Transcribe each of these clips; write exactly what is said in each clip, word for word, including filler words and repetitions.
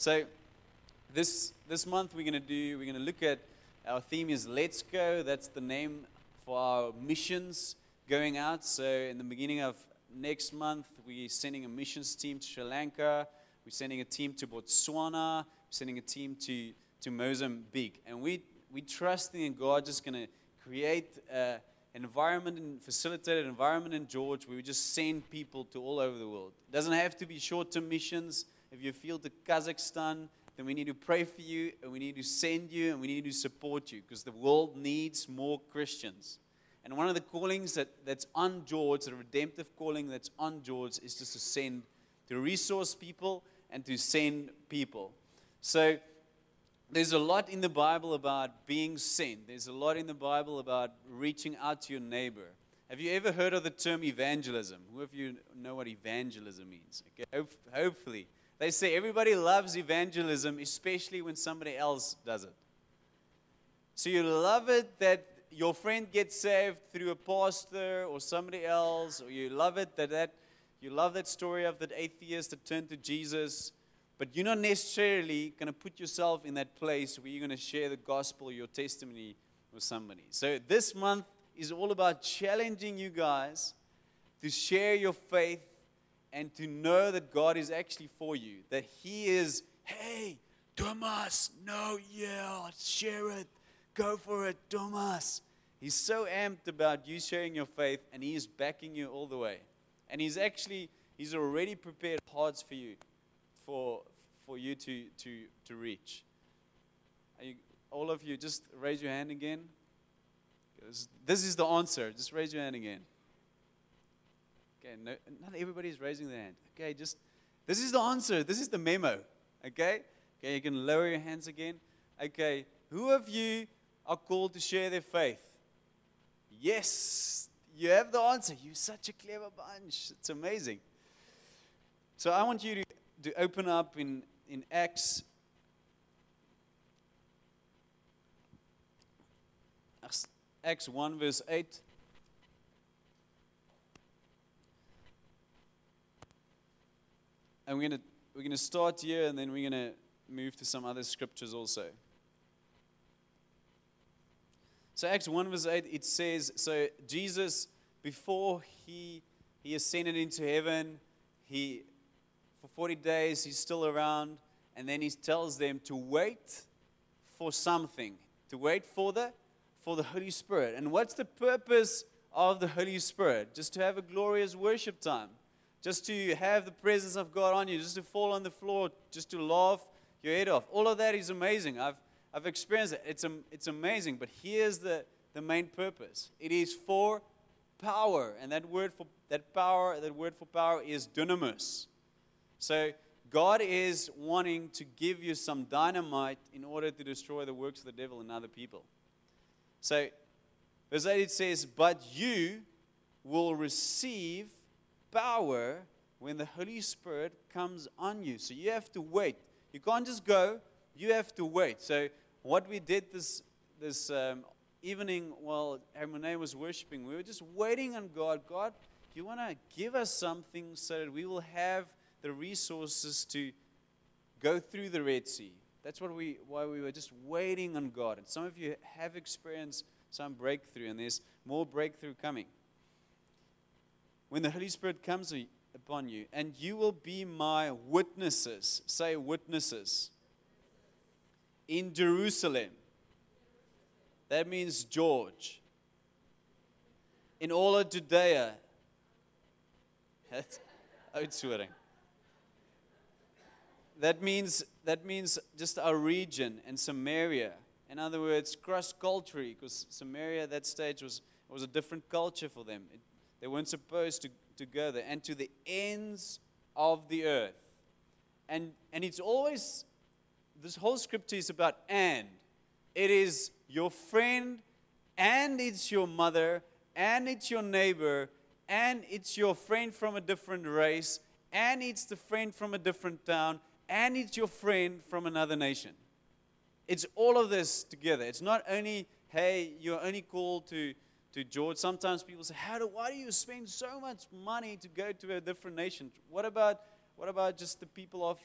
So this this month we're going to do, we're going to look at, our theme is Let's Go. That's the name for our missions going out. So in the beginning of next month, we're sending a missions team to Sri Lanka. We're sending a team to Botswana. We're sending a team to, to Mozambique. And we, we're trusting in God just going to create an environment and facilitate an environment in George where we just send people to all over the world. It doesn't have to be short-term missions. If you feel to Kazakhstan, then we need to pray for you, and we need to send you, and we need to support you, because the world needs more Christians. And one of the callings that, that's on George, the redemptive calling that's on George, is just to send, to resource people, and to send people. So there's a lot in the Bible about being sent. There's a lot in the Bible about reaching out to your neighbor. Have you ever heard of the term evangelism? Who of you know what evangelism means? Okay, hopefully. They say everybody loves evangelism, especially when somebody else does it. So you love it that your friend gets saved through a pastor or somebody else, or you love it that, that you love that story of that atheist that turned to Jesus, but you're not necessarily going to put yourself in that place where you're going to share the gospel, your testimony with somebody. So this month is all about challenging you guys to share your faith, and to know that God is actually for you, that He is, hey, Thomas, no, yeah, share it, go for it, Thomas. He's so amped about you sharing your faith, and He is backing you all the way. And He's actually, He's already prepared hearts for you, for for you to, to, to reach. Are you, all of you, just raise your hand again. This is the answer. Just raise your hand again. Okay, no, not everybody's raising their hand. Okay, just, this is the answer. This is the memo. Okay? Okay, you can lower your hands again. Okay, who of you are called to share their faith? Yes, you have the answer. You're such a clever bunch. It's amazing. So I want you to, to open up in, in Acts. Acts one verse eight. And we're gonna we're gonna start here, and then we're gonna move to some other scriptures also. So Acts one verse eight, it says, so Jesus, before he he ascended into heaven, he for forty days he's still around, and then he tells them to wait for something, to wait for the for the Holy Spirit. And what's the purpose of the Holy Spirit? Just to have a glorious worship time. Just to have the presence of God on you, just to fall on the floor, just to laugh your head off. All of that is amazing. I've I've experienced it. It's um, it's amazing. But here's the, the main purpose. It is for power. And that word for that power, that word for power is dynamis. So God is wanting to give you some dynamite in order to destroy the works of the devil and other people. So verse eight, it says, but you will receive power when the Holy Spirit comes on you. So you have to wait. You can't just go. You have to wait. So what we did this this um, evening while Harmonie was worshiping, we were just waiting on God. God, you want to give us something so that we will have the resources to go through the Red Sea. That's what we why we were just waiting on God. And some of you have experienced some breakthrough, and there's more breakthrough coming. When the Holy Spirit comes upon you, and you will be my witnesses, say witnesses, in Jerusalem, that means George, in all of Judea, that's Outeniqua, that means, that means just our region, and Samaria, in other words, cross-culturally, because Samaria at that stage was, was a different culture for them, it, they weren't supposed to, to go there. And to the ends of the earth. And and it's always, this whole scripture is about and. It is your friend, and it's your mother, and it's your neighbor, and it's your friend from a different race, and it's the friend from a different town, and it's your friend from another nation. It's all of this together. It's not only, hey, you're only called to... to George. Sometimes people say, "How do? Why do you spend so much money to go to a different nation? What about what about just the people of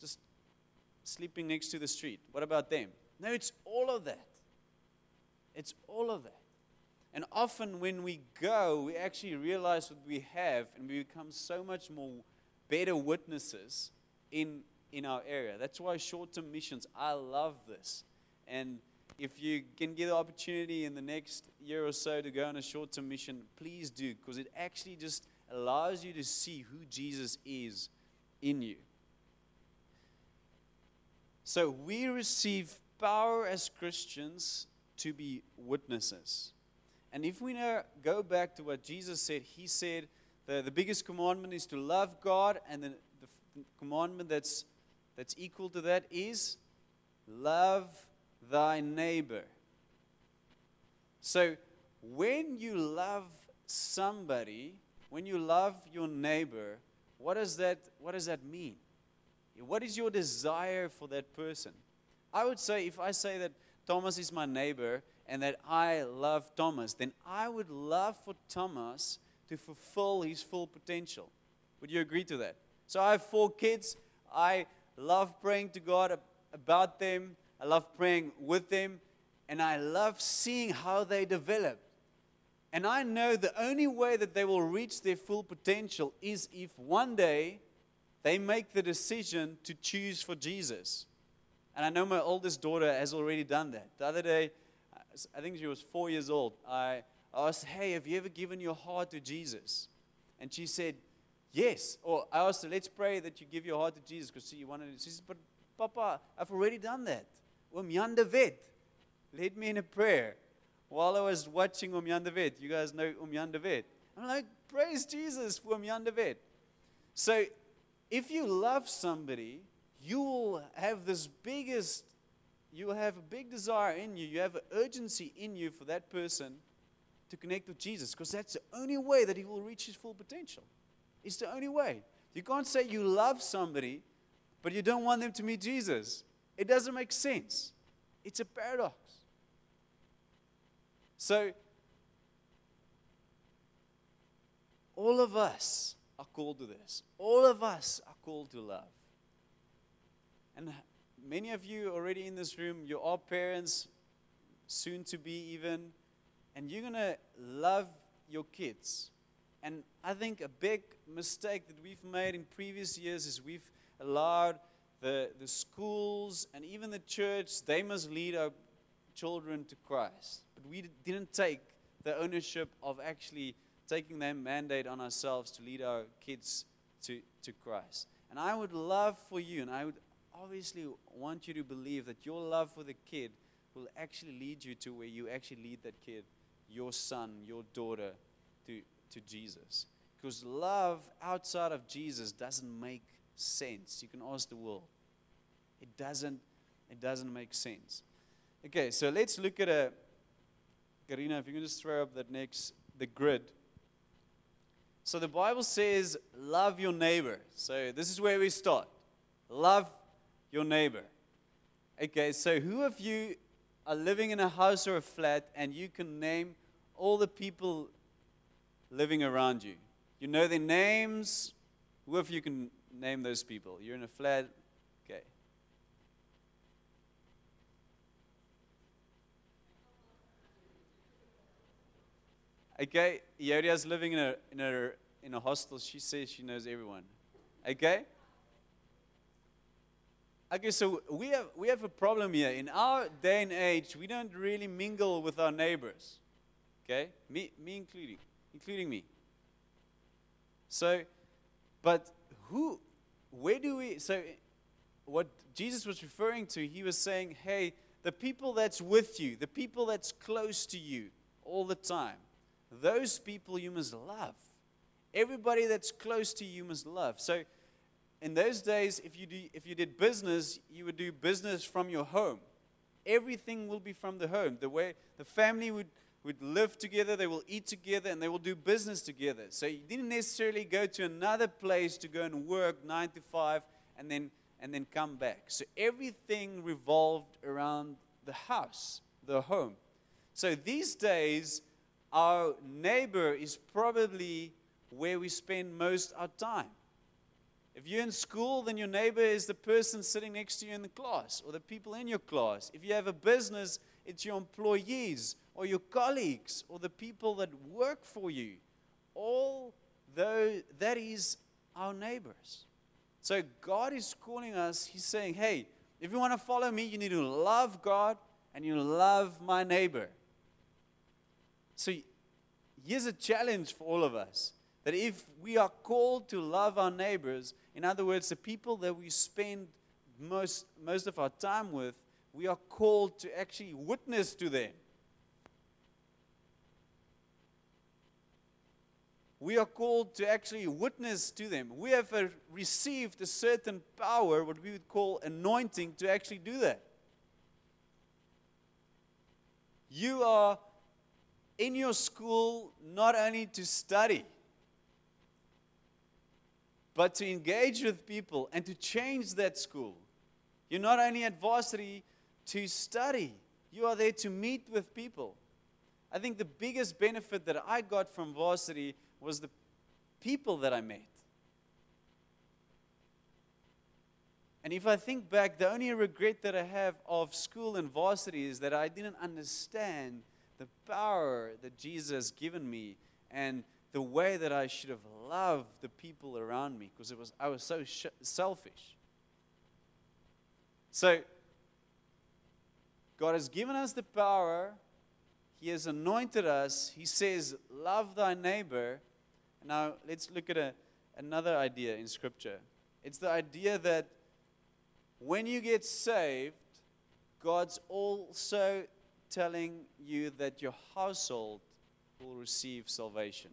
just sleeping next to the street. What about them? No, it's all of that. It's all of that. And often when we go, we actually realize what we have, and we become so much more better witnesses in in our area. That's why short-term missions, I love this. And if you can get the opportunity in the next year or so to go on a short-term mission, please do, because it actually just allows you to see who Jesus is in you. So we receive power as Christians to be witnesses. And if we now go back to what Jesus said, he said the, the biggest commandment is to love God, and the, the, the commandment that's that's equal to that is love thy neighbor. So when you love somebody, when you love your neighbor, what does that what does that mean? What is your desire for that person? I would say, if I say that Thomas is my neighbor, and that I love Thomas, then I would love for Thomas to fulfill his full potential. Would you agree to that? So I have four kids. I love praying to God about them. I love praying with them. And I love seeing how they develop. And I know the only way that they will reach their full potential is if one day they make the decision to choose for Jesus. And I know my oldest daughter has already done that. The other day, I think she was four years old, I asked, hey, have you ever given your heart to Jesus? And she said, yes. Or I asked her, let's pray that you give your heart to Jesus, because she wanted to. She said, but Papa, I've already done that. Omyanda Vet led me in a prayer while I was watching Omyanda Vet. You guys know Omyanda Vet. I'm like, praise Jesus for Omyanda Vet. So if you love somebody, you will have this biggest You will have a big desire in you. You have an urgency in you for that person to connect with Jesus, because that's the only way that he will reach his full potential. It's the only way. You can't say you love somebody, but you don't want them to meet Jesus. It doesn't make sense. It's a paradox. So, all of us are called to this. All of us are called to love. And many of you already in this room, you are parents, soon to be even, and you're going to love your kids. And I think a big mistake that we've made in previous years is we've allowed the, the schools and even the church, they must lead our children to Christ. But we didn't take the ownership of actually taking that mandate on ourselves to lead our kids to, to Christ. And I would love for you, and I would obviously want you to believe that your love for the kid will actually lead you to where you actually lead that kid, your son, your daughter, to, to Jesus. Because love outside of Jesus doesn't make sense. You can ask the world. It doesn't, it doesn't make sense. Okay, so let's look at a, Karina, if you can just throw up that next, the grid. So the Bible says, love your neighbor. So this is where we start. Love your neighbor. Okay, so who of you are living in a house or a flat, and you can name all the people living around you? You know their names. Who of you can name those people? You're in a flat. Okay. Okay, Yodia's living in a in a in a hostel. She says she knows everyone. Okay. Okay, so we have we have a problem here. In our day and age, we don't really mingle with our neighbors. Okay? Me me including including me. So but who where do we so what Jesus was referring to, he was saying, hey, the people that's with you, the people that's close to you all the time, those people you must love. Everybody that's close to you must love. So in those days, if you do, if you did business, you would do business from your home. Everything will be from the home. The way the family would, would live together, they will eat together, and they will do business together. So you didn't necessarily go to another place to go and work nine to five and then and then come back. So everything revolved around the house, the home. So these days, our neighbor is probably where we spend most of our time. If you're in school, then your neighbor is the person sitting next to you in the class or the people in your class. If you have a business, it's your employees or your colleagues or the people that work for you. All those, that is our neighbors. So God is calling us. He's saying, hey, if you want to follow me, you need to love God and you love my neighbor. So here's a challenge for all of us, that if we are called to love our neighbors, in other words, the people that we spend most, most of our time with, we are called to actually witness to them. We are called to actually witness to them. We have uh, received a certain power, what we would call anointing, to actually do that. You are in your school not only to study, but to engage with people and to change that school. You're not only at varsity to study. You are there to meet with people. I think the biggest benefit that I got from varsity was the people that I met. And if I think back, the only regret that I have of school and varsity is that I didn't understand the power that Jesus has given me and the way that I should have loved the people around me, because it was I was so sh- selfish. So, God has given us the power. He has anointed us. He says, love thy neighbor. Now, let's look at a, another idea in Scripture. It's the idea that when you get saved, God's also telling you that your household will receive salvation.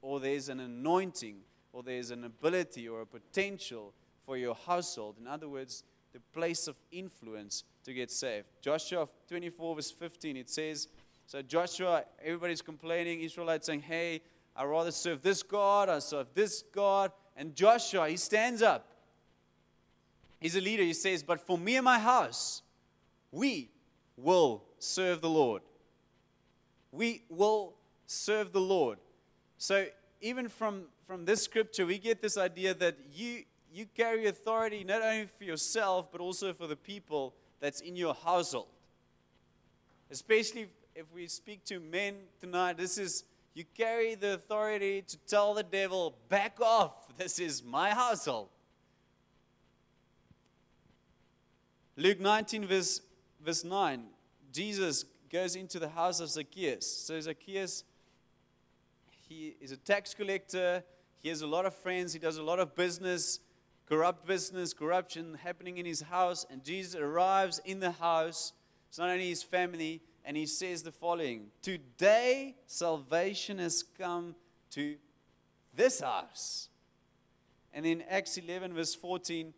Or there's an anointing, or there's an ability or a potential for your household. In other words, the place of influence to get saved. Joshua twenty-four verse fifteen, it says, so Joshua, everybody's complaining, Israelites saying, hey, I'd rather serve this God, I serve this God. And Joshua, he stands up. He's a leader. He says, but for me and my house, we will serve the Lord. We will serve the Lord. So even from, from this scripture, we get this idea that you, you carry authority not only for yourself, but also for the people that's in your household. Especially if, if we speak to men tonight, this is, you carry the authority to tell the devil, back off, this is my household. Luke nineteen verse, verse nine, Jesus goes into the house of Zacchaeus. So Zacchaeus, he is a tax collector. He has a lot of friends. He does a lot of business, corrupt business, corruption happening in his house. And Jesus arrives in the house. It's not only his family. And he says the following, today salvation has come to this house. And in Acts eleven verse fourteen,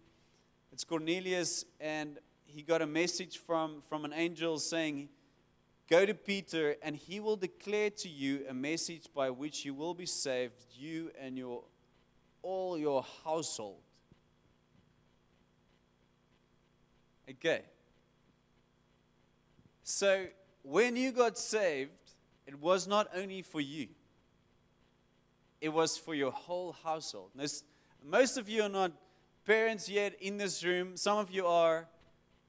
it's Cornelius, and he got a message from, from an angel saying, go to Peter, and he will declare to you a message by which you will be saved, you and your all your household. Okay. So, when you got saved, it was not only for you. It was for your whole household. Most, most of you are not parents yet in this room. Some of you are.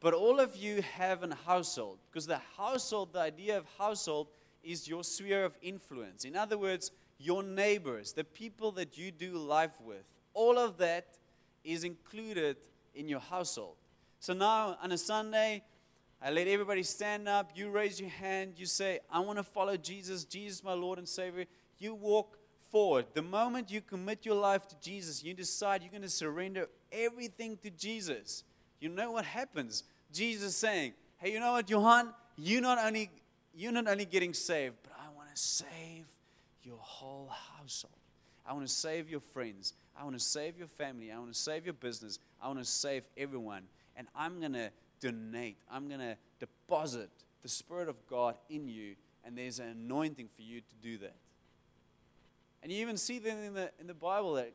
But all of you have a household, because the household, the idea of household, is your sphere of influence. In other words, your neighbors, the people that you do life with, all of that is included in your household. So now on a Sunday, I let everybody stand up. You raise your hand. You say, I want to follow Jesus. Jesus, my Lord and Savior. You walk forward. The moment you commit your life to Jesus, you decide you're going to surrender everything to Jesus. You know what happens? Jesus saying, hey, you know what, Johan? You're not only, you're not only getting saved, but I want to save your whole household. I want to save your friends. I want to save your family. I want to save your business. I want to save everyone. And I'm going to donate. I'm going to deposit the Spirit of God in you. And there's an anointing for you to do that. And you even see that in the, in the Bible that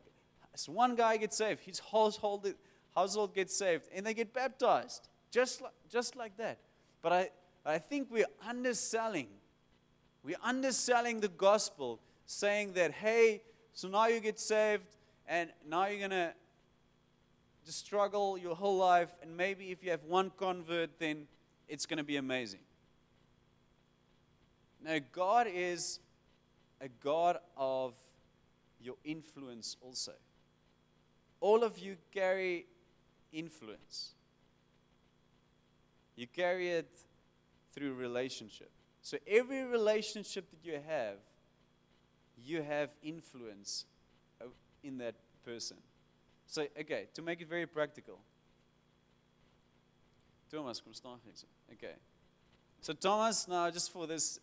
as one guy gets saved, his household is household gets saved, and they get baptized, just like, just like that. But I, I think we're underselling. We're underselling the gospel, saying that, hey, so now you get saved, and now you're going to to struggle your whole life, and maybe if you have one convert, then it's going to be amazing. No, God is a God of your influence also. All of you carry influence. You carry it through relationship. So every relationship that you have, you have influence in that person. So, okay, to make it very practical. Thomas, kom staan geks. Okay. So Thomas, now just for this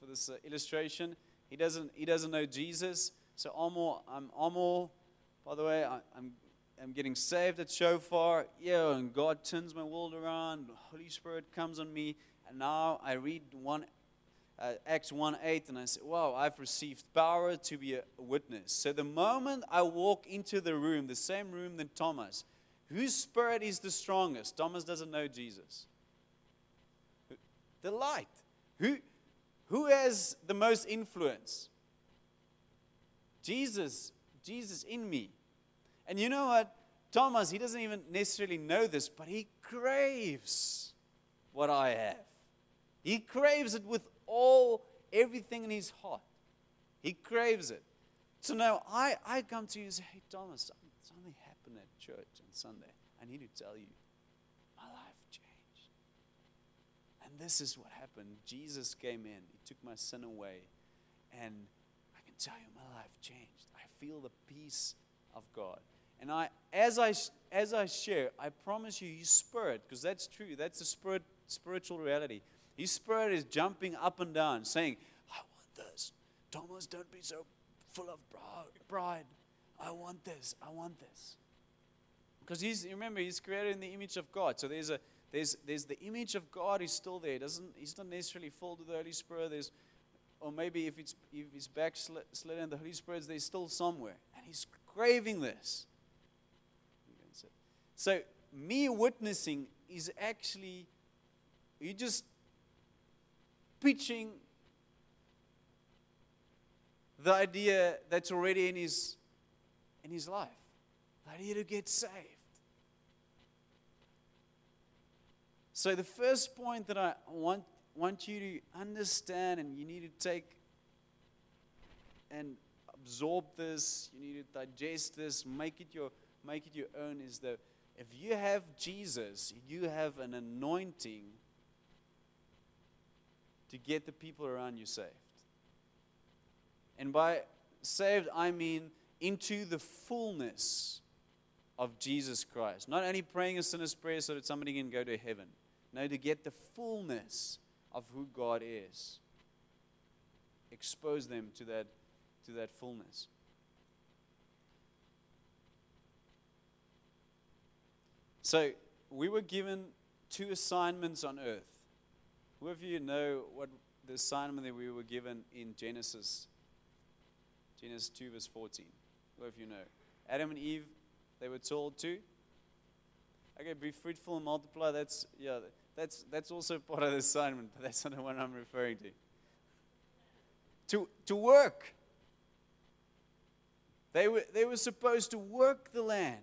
for this uh, illustration, he doesn't he doesn't know Jesus. So Amor, I'm Amor. By the way, I, I'm I'm getting saved at Shofar. Yeah, and God turns my world around. The Holy Spirit comes on me, and now I read one uh, Acts one eight, and I say, wow, I've received power to be a witness. So the moment I walk into the room, the same room that Thomas, whose spirit is the strongest? Thomas doesn't know Jesus. The light. Who, who has the most influence? Jesus. Jesus in me. And you know what? Thomas, he doesn't even necessarily know this, but he craves what I have. He craves it with all, everything in his heart. He craves it. So now I, I come to you and say, hey, Thomas, something happened at church on Sunday. I need to tell you, my life changed. And this is what happened. Jesus came in. He took my sin away. And I can tell you, my life changed. I feel the peace of God. And I, as I as I share, I promise you, His Spirit, because that's true. That's the spirit, spiritual reality. His Spirit is jumping up and down, saying, "I want this, Thomas. Don't be so full of pride. I want this. I want this." Because He's remember He's created in the image of God. So there's a there's there's the image of God is still there. It doesn't He's not necessarily filled with the Holy Spirit. There's or maybe if it's if His back slid and the Holy Spirit's there still somewhere, and He's craving this. So me witnessing is actually, you're just pitching the idea that's already in his in his life. The idea to get saved. So the first point that I want want you to understand, and you need to take and absorb this, you need to digest this, make it your make it your own, is that if you have Jesus, you have an anointing to get the people around you saved. And by saved, I mean into the fullness of Jesus Christ. Not only praying a sinner's prayer so that somebody can go to heaven. No, to get the fullness of who God is. Expose them to that to that fullness. So, we were given two assignments on earth. Who of you know what the assignment that we were given in Genesis? Genesis two verse fourteen. Who of you know? Adam and Eve, they were told to, okay, be fruitful and multiply. That's, yeah, that's, that's also part of the assignment, but that's not the one I'm referring to. To, to work. They were, they were supposed to work the land.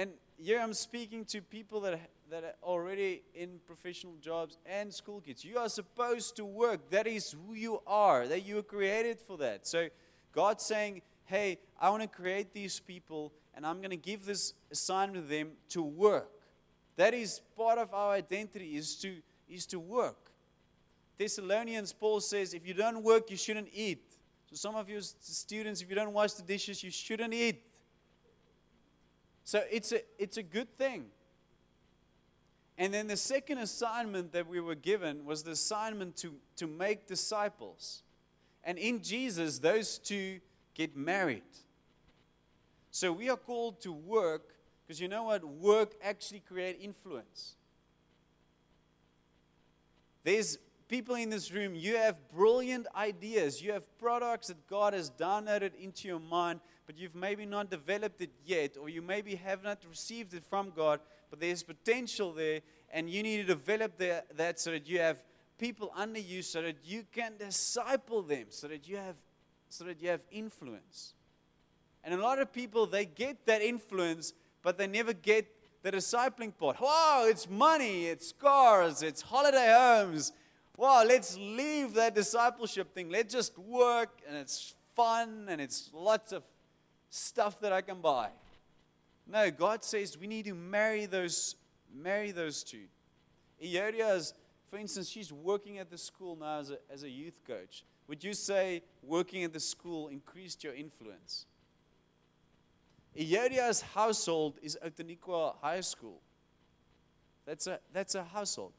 And here I'm speaking to people that, that are already in professional jobs and school kids. You are supposed to work. That is who you are. That you are created for that. So God's saying, hey, I want to create these people, and I'm going to give this assignment to them to work. That is part of our identity, is to, is to work. Thessalonians, Paul says, if you don't work, you shouldn't eat. So some of you students, if you don't wash the dishes, you shouldn't eat. So it's a it's a good thing. And then the second assignment that we were given was the assignment to, to make disciples. And in Jesus, those two get married. So we are called to work, because you know what? Work actually creates influence. There's people in this room, you have brilliant ideas. You have products that God has downloaded into your mind, but you've maybe not developed it yet, or you maybe have not received it from God, but there's potential there, and you need to develop the, that so that you have people under you, so that you can disciple them, so that you have so that you have influence. And a lot of people, they get that influence, but they never get the discipling part. Wow, it's money, it's cars, it's holiday homes. Wow, let's leave that discipleship thing. Let's just work, and it's fun, and it's lots of stuff that I can buy. No, God says we need to marry those, marry those two. Iodia is, for instance, she's working at the school now as a, as a youth coach. Would you say working at the school increased your influence? Iodia's household is Outeniqua High School. That's a that's a household.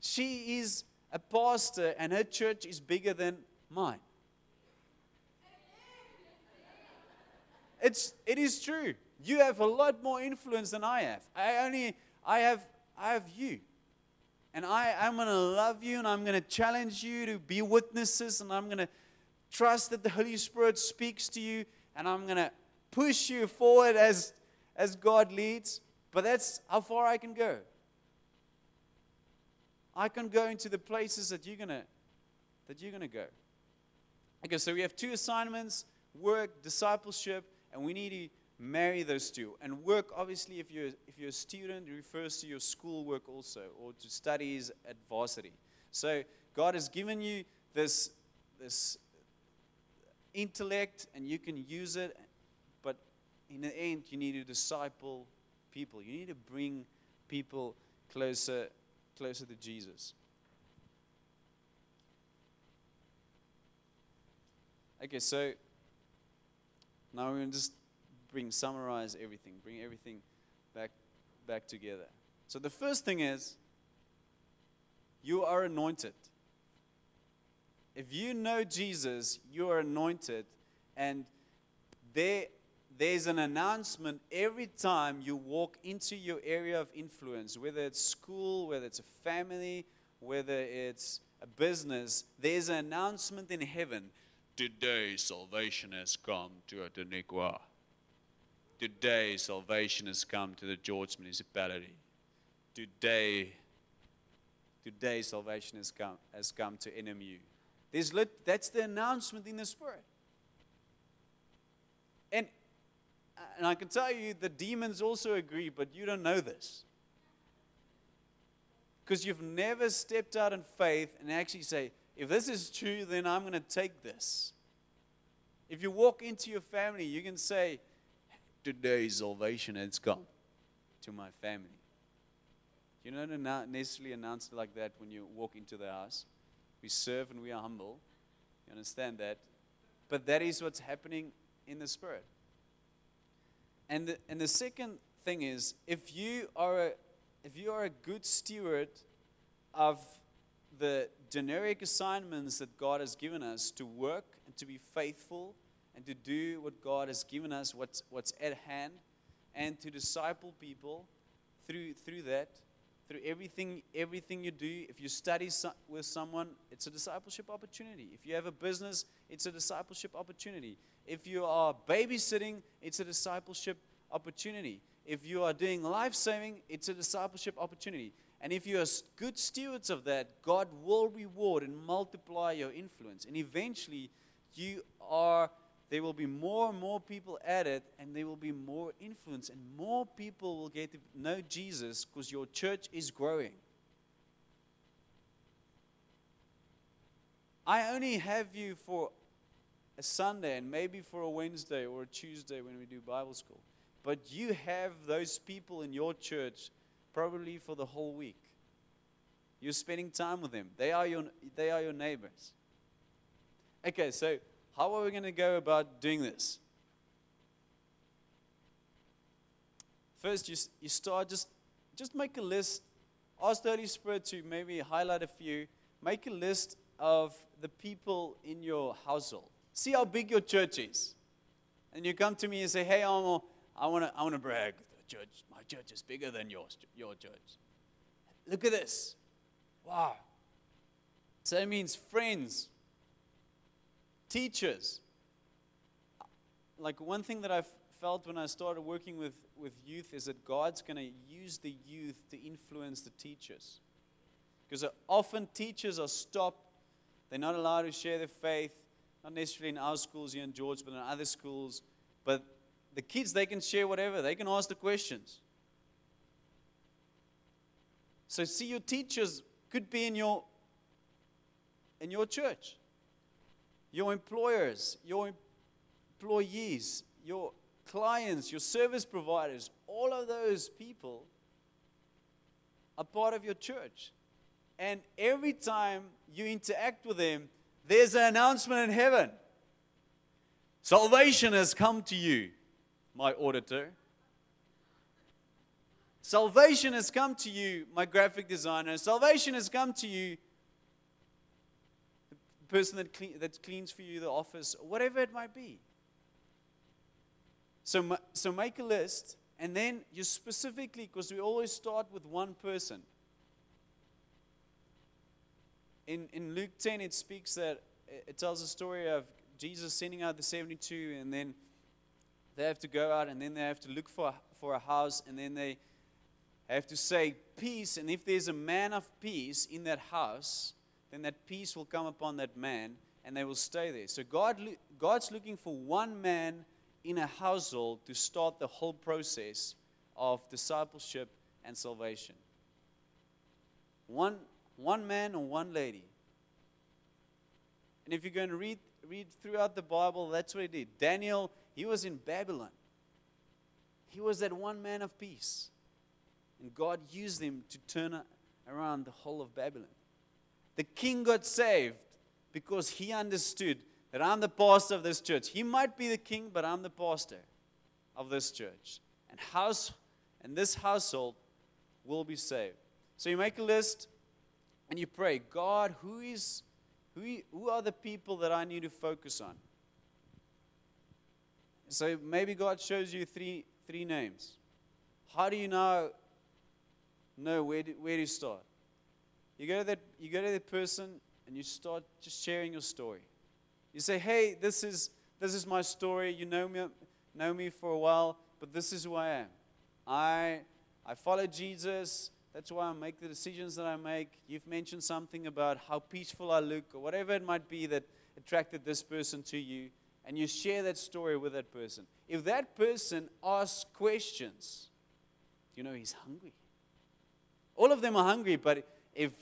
She is a pastor, and her church is bigger than mine. It's it is true. You have a lot more influence than I have. I only I have I have you. And I, I'm going to love you, and I'm going to challenge you to be witnesses, and I'm going to trust that the Holy Spirit speaks to you, and I'm going to push you forward as, as God leads. But that's how far I can go. I can go into the places that you're going to that you're going to go. Okay, so we have two assignments, work, discipleship, and we need to marry those two. And work, obviously, if you're, if you're a student, it refers to your schoolwork also, or to studies at varsity. So God has given you this, this intellect, and you can use it. But in the end, you need to disciple people. You need to bring people closer, closer to Jesus. Okay, so now we're going to just bring, summarize everything, bring everything back back together. So the first thing is, you are anointed. If you know Jesus, you are anointed, and there, there's an announcement every time you walk into your area of influence, whether it's school, whether it's a family, whether it's a business, there's an announcement in heaven. Today, salvation has come to Outeniqua. Today, salvation has come to the George Municipality. Today, today, salvation has come has come to N M U. There's lit, that's the announcement in the Spirit. And, and I can tell you, the demons also agree, but you don't know this. Because you've never stepped out in faith and actually say, if this is true, then I'm going to take this. If you walk into your family, you can say, today, salvation has come to my family. You don't necessarily announce it like that when you walk into the house. We serve and we are humble. You understand that? But that is what's happening in the Spirit. And the, and the second thing is, if you are a, if you are a good steward of the generic assignments that God has given us to work and to be faithful, and to do what God has given us, what's what's at hand, and to disciple people through through that, through everything everything you do. If you study so, with someone, it's a discipleship opportunity. If you have a business, it's a discipleship opportunity. If you are babysitting, it's a discipleship opportunity. If you are doing life-saving, it's a discipleship opportunity. And if you are good stewards of that, God will reward and multiply your influence. And eventually, you are... there will be more and more people added, and there will be more influence, and more people will get to know Jesus because your church is growing. I only have you for a Sunday and maybe for a Wednesday or a Tuesday when we do Bible school. But you have those people in your church probably for the whole week. You're spending time with them. They are your, they are your neighbors. Okay, so... how are we going to go about doing this? First, you, you start, just, just make a list. Ask the Holy Spirit to maybe highlight a few. Make a list of the people in your household. See how big your church is. And you come to me and say, hey, Amo, I want to I want to brag. The church, my church is bigger than yours, your church. Look at this. Wow. So that means friends. Teachers. Like one thing that I felt when I started working with, with youth is that God's going to use the youth to influence the teachers. Because often teachers are stopped. They're not allowed to share their faith, not necessarily in our schools here in George, but in other schools. But the kids, they can share whatever. They can ask the questions. So see, your teachers could be in your in your church. Your employers, your employees, your clients, your service providers, all of those people are part of your church. And every time you interact with them, there's an announcement in heaven. Salvation has come to you, my auditor. Salvation has come to you, my graphic designer. Salvation has come to you, the person that, cle- that cleans for you the office, whatever it might be. So, ma- so make a list, and then you specifically, because we always start with one person. In in Luke ten, it speaks that, it tells the story of Jesus sending out the seventy-two, and then they have to go out, and then they have to look for, for a house, and then they have to say peace, and if there's a man of peace in that house, then that peace will come upon that man, and they will stay there. So God God's looking for one man in a household to start the whole process of discipleship and salvation. One One man or one lady. And if you're going to read read throughout the Bible, that's what he did. Daniel, he was in Babylon. He was that one man of peace. And God used him to turn around the whole of Babylon. The king got saved because he understood that I'm the pastor of this church. He might be the king, but I'm the pastor of this church. And house and this household will be saved. So you make a list. And you pray, God, who is, who, who are the people that I need to focus on? So maybe God shows you three three names. How do you now know where to, where to start? You go to that you go to that person and you start just sharing your story. You say, hey, this is this is my story. You know me know me for a while, but this is who I am. I I follow Jesus. That's why I make the decisions that I make. You've mentioned something about how peaceful I look or whatever it might be that attracted this person to you. And you share that story with that person. If that person asks questions, you know he's hungry. All of them are hungry, but if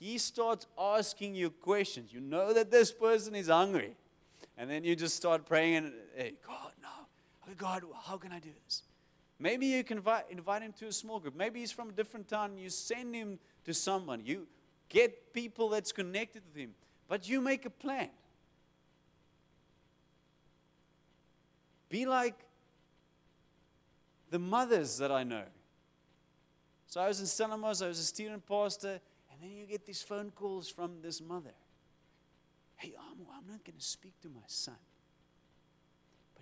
he starts asking you questions, you know that this person is hungry. And then you just start praying, and hey, God, no. Oh, God, how can I do this? Maybe you can invite, invite him to a small group. Maybe he's from a different town. And you send him to someone. You get people that's connected with him. But you make a plan. Be like the mothers that I know. So I was in Salamos. I was a student pastor. And then you get these phone calls from this mother. Hey, Amo, I'm not going to speak to my son.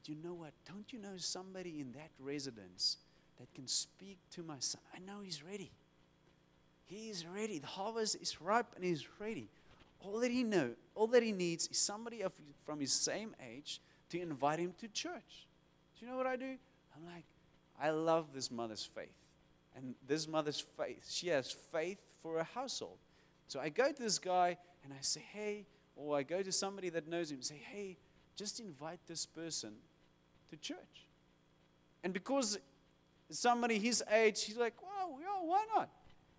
You know what? Don't you know somebody in that residence that can speak to my son? I know he's ready. He is ready. The harvest is ripe and he's ready. All that he know, all that he needs is somebody of, from his same age to invite him to church. Do you know what I do? I'm like, I love this mother's faith. And this mother's faith, she has faith for her household. So I go to this guy and I say, hey, or I go to somebody that knows him and say, hey, just invite this person to church. And because somebody his age, he's like, wow, yeah, why not?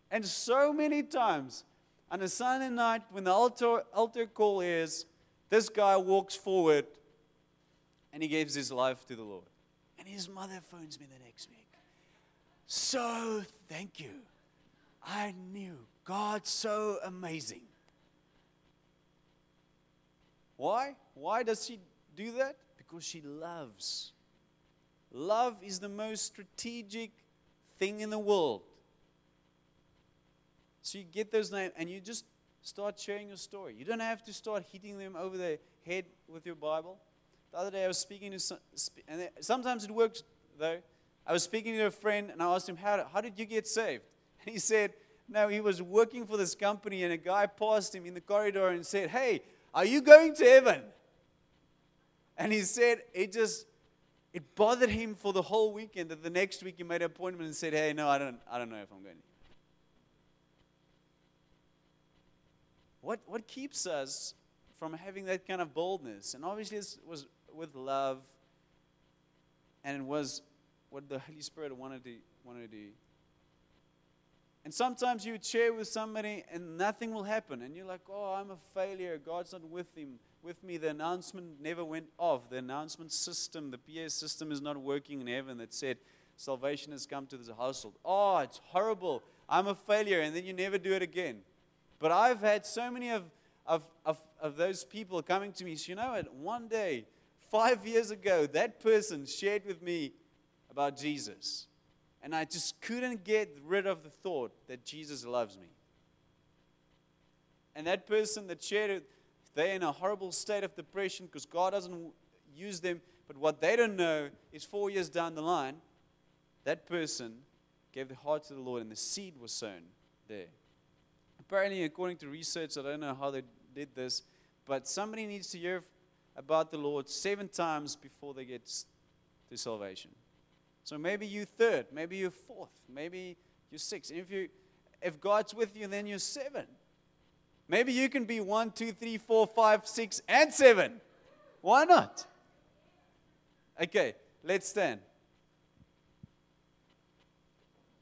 And so many times on a Sunday night when the altar, altar call is, this guy walks forward and he gives his life to the Lord. And his mother phones me the next week. So thank you. I knew God's so amazing. Why? Why does she do that? Because she loves. Love is the most strategic thing in the world. So you get those names and you just start sharing your story. You don't have to start hitting them over the head with your Bible. The other day I was speaking to some, and sometimes it works though. I was speaking to a friend and I asked him, how, how did you get saved? And he said, no, he was working for this company and a guy passed him in the corridor and said, hey, are you going to heaven? And he said, it just, it bothered him for the whole weekend that the next week he made an appointment and said, hey, no, I don't, I don't know if I'm going to. What, what keeps us from having that kind of boldness? And obviously this was with love and it was what the Holy Spirit wanted to wanted to do. And sometimes you share with somebody and nothing will happen, and you're like, oh, I'm a failure, God's not with him, with me, the announcement never went off, the announcement system, the P A system is not working in heaven that said, salvation has come to this household. Oh, it's horrible, I'm a failure, and then you never do it again. But I've had so many of, of, of, of those people coming to me, so you know what, one day, five years ago, that person shared with me about Jesus. And I just couldn't get rid of the thought that Jesus loves me. And that person that shared it, they're in a horrible state of depression because God doesn't use them. But what they don't know is four years down the line, that person gave their heart to the Lord and the seed was sown there. Apparently, according to research, I don't know how they did this, but somebody needs to hear about the Lord seven times before they get to salvation. So maybe you're third, maybe you're fourth, maybe you're sixth. If you, if God's with you, then you're seven. Maybe you can be one, two, three, four, five, six, and seven. Why not? Okay, let's stand.